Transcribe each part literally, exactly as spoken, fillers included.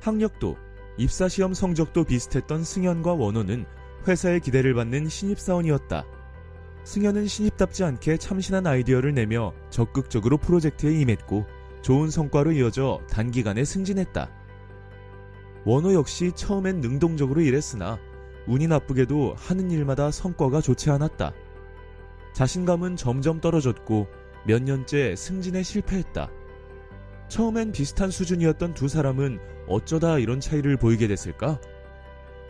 학력도, 입사시험 성적도 비슷했던 승현과 원호는 회사의 기대를 받는 신입사원이었다. 승현은 신입답지 않게 참신한 아이디어를 내며 적극적으로 프로젝트에 임했고 좋은 성과로 이어져 단기간에 승진했다. 원호 역시 처음엔 능동적으로 일했으나 운이 나쁘게도 하는 일마다 성과가 좋지 않았다. 자신감은 점점 떨어졌고 몇 년째 승진에 실패했다. 처음엔 비슷한 수준이었던 두 사람은 어쩌다 이런 차이를 보이게 됐을까?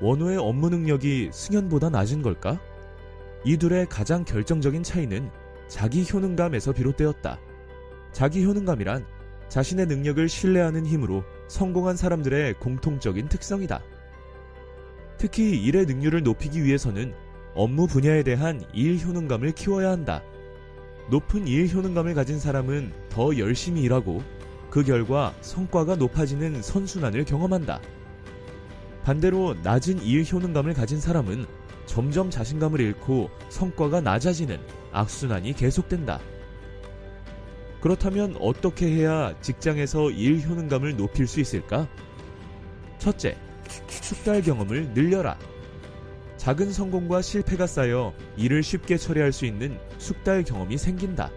원호의 업무 능력이 승현보다 낮은 걸까? 이 둘의 가장 결정적인 차이는 자기 효능감에서 비롯되었다. 자기 효능감이란 자신의 능력을 신뢰하는 힘으로 성공한 사람들의 공통적인 특성이다. 특히 일의 능률을 높이기 위해서는 업무 분야에 대한 일 효능감을 키워야 한다. 높은 일 효능감을 가진 사람은 더 열심히 일하고 그 결과 성과가 높아지는 선순환을 경험한다. 반대로 낮은 일 효능감을 가진 사람은 점점 자신감을 잃고 성과가 낮아지는 악순환이 계속된다. 그렇다면 어떻게 해야 직장에서 일 효능감을 높일 수 있을까? 첫째, 숙달 경험을 늘려라. 작은 성공과 실패가 쌓여 일을 쉽게 처리할 수 있는 숙달 경험이 생긴다.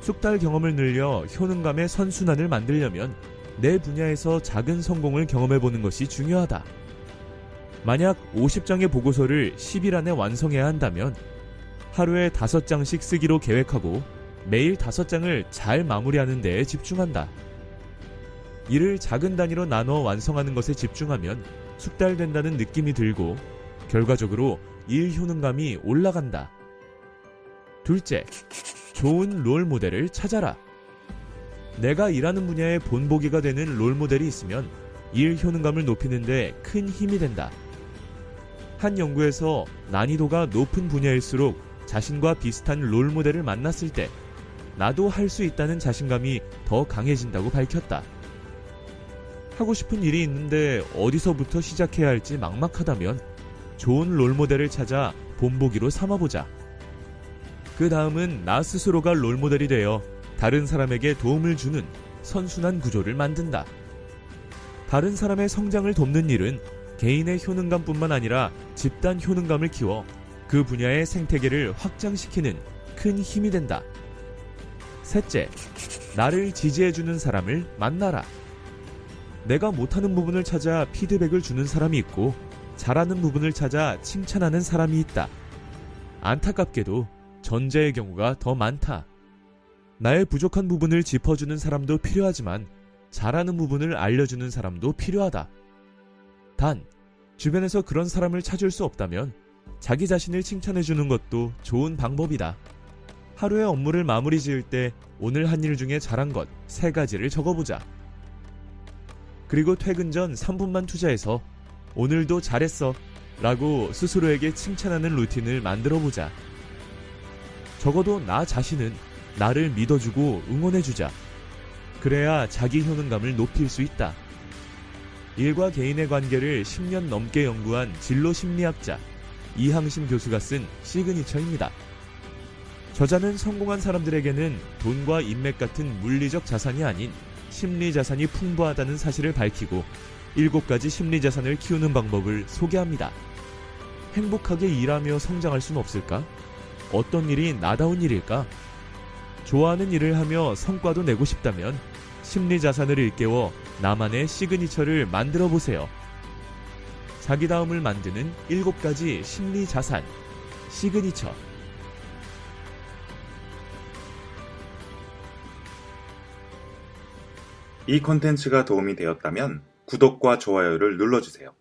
숙달 경험을 늘려 효능감의 선순환을 만들려면 내 분야에서 작은 성공을 경험해보는 것이 중요하다. 만약 오십 장의 보고서를 십 일 안에 완성해야 한다면 하루에 다섯 장씩 쓰기로 계획하고 매일 다섯 장을 잘 마무리하는 데에 집중한다. 이를 작은 단위로 나눠 완성하는 것에 집중하면 숙달된다는 느낌이 들고 결과적으로 일 효능감이 올라간다. 둘째, 좋은 롤모델을 찾아라. 내가 일하는 분야의 본보기가 되는 롤모델이 있으면 일 효능감을 높이는 데 큰 힘이 된다. 한 연구에서 난이도가 높은 분야일수록 자신과 비슷한 롤모델을 만났을 때 나도 할 수 있다는 자신감이 더 강해진다고 밝혔다. 하고 싶은 일이 있는데 어디서부터 시작해야 할지 막막하다면 좋은 롤모델을 찾아 본보기로 삼아보자. 그 다음은 나 스스로가 롤모델이 되어 다른 사람에게 도움을 주는 선순환 구조를 만든다. 다른 사람의 성장을 돕는 일은 개인의 효능감뿐만 아니라 집단 효능감을 키워 그 분야의 생태계를 확장시키는 큰 힘이 된다. 셋째, 나를 지지해주는 사람을 만나라. 내가 못하는 부분을 찾아 피드백을 주는 사람이 있고 잘하는 부분을 찾아 칭찬하는 사람이 있다. 안타깝게도 전자의 경우가 더 많다. 나의 부족한 부분을 짚어주는 사람도 필요하지만 잘하는 부분을 알려주는 사람도 필요하다. 단, 주변에서 그런 사람을 찾을 수 없다면 자기 자신을 칭찬해주는 것도 좋은 방법이다. 하루의 업무를 마무리 지을 때 오늘 한 일 중에 잘한 것 세 가지를 적어보자. 그리고 퇴근 전 삼 분만 투자해서 오늘도 잘했어 라고 스스로에게 칭찬하는 루틴을 만들어보자. 적어도 나 자신은 나를 믿어주고 응원해주자. 그래야 자기 효능감을 높일 수 있다. 일과 개인의 관계를 십 년 넘게 연구한 진로 심리학자 이항심 교수가 쓴 시그니처입니다. 저자는 성공한 사람들에게는 돈과 인맥 같은 물리적 자산이 아닌 심리 자산이 풍부하다는 사실을 밝히고 일곱 가지 심리 자산을 키우는 방법을 소개합니다. 행복하게 일하며 성장할 수는 없을까? 어떤 일이 나다운 일일까? 좋아하는 일을 하며 성과도 내고 싶다면 심리 자산을 일깨워 나만의 시그니처를 만들어 보세요. 자기다움을 만드는 일곱 가지 심리 자산, 시그니처. 이 콘텐츠가 도움이 되었다면 구독과 좋아요를 눌러주세요.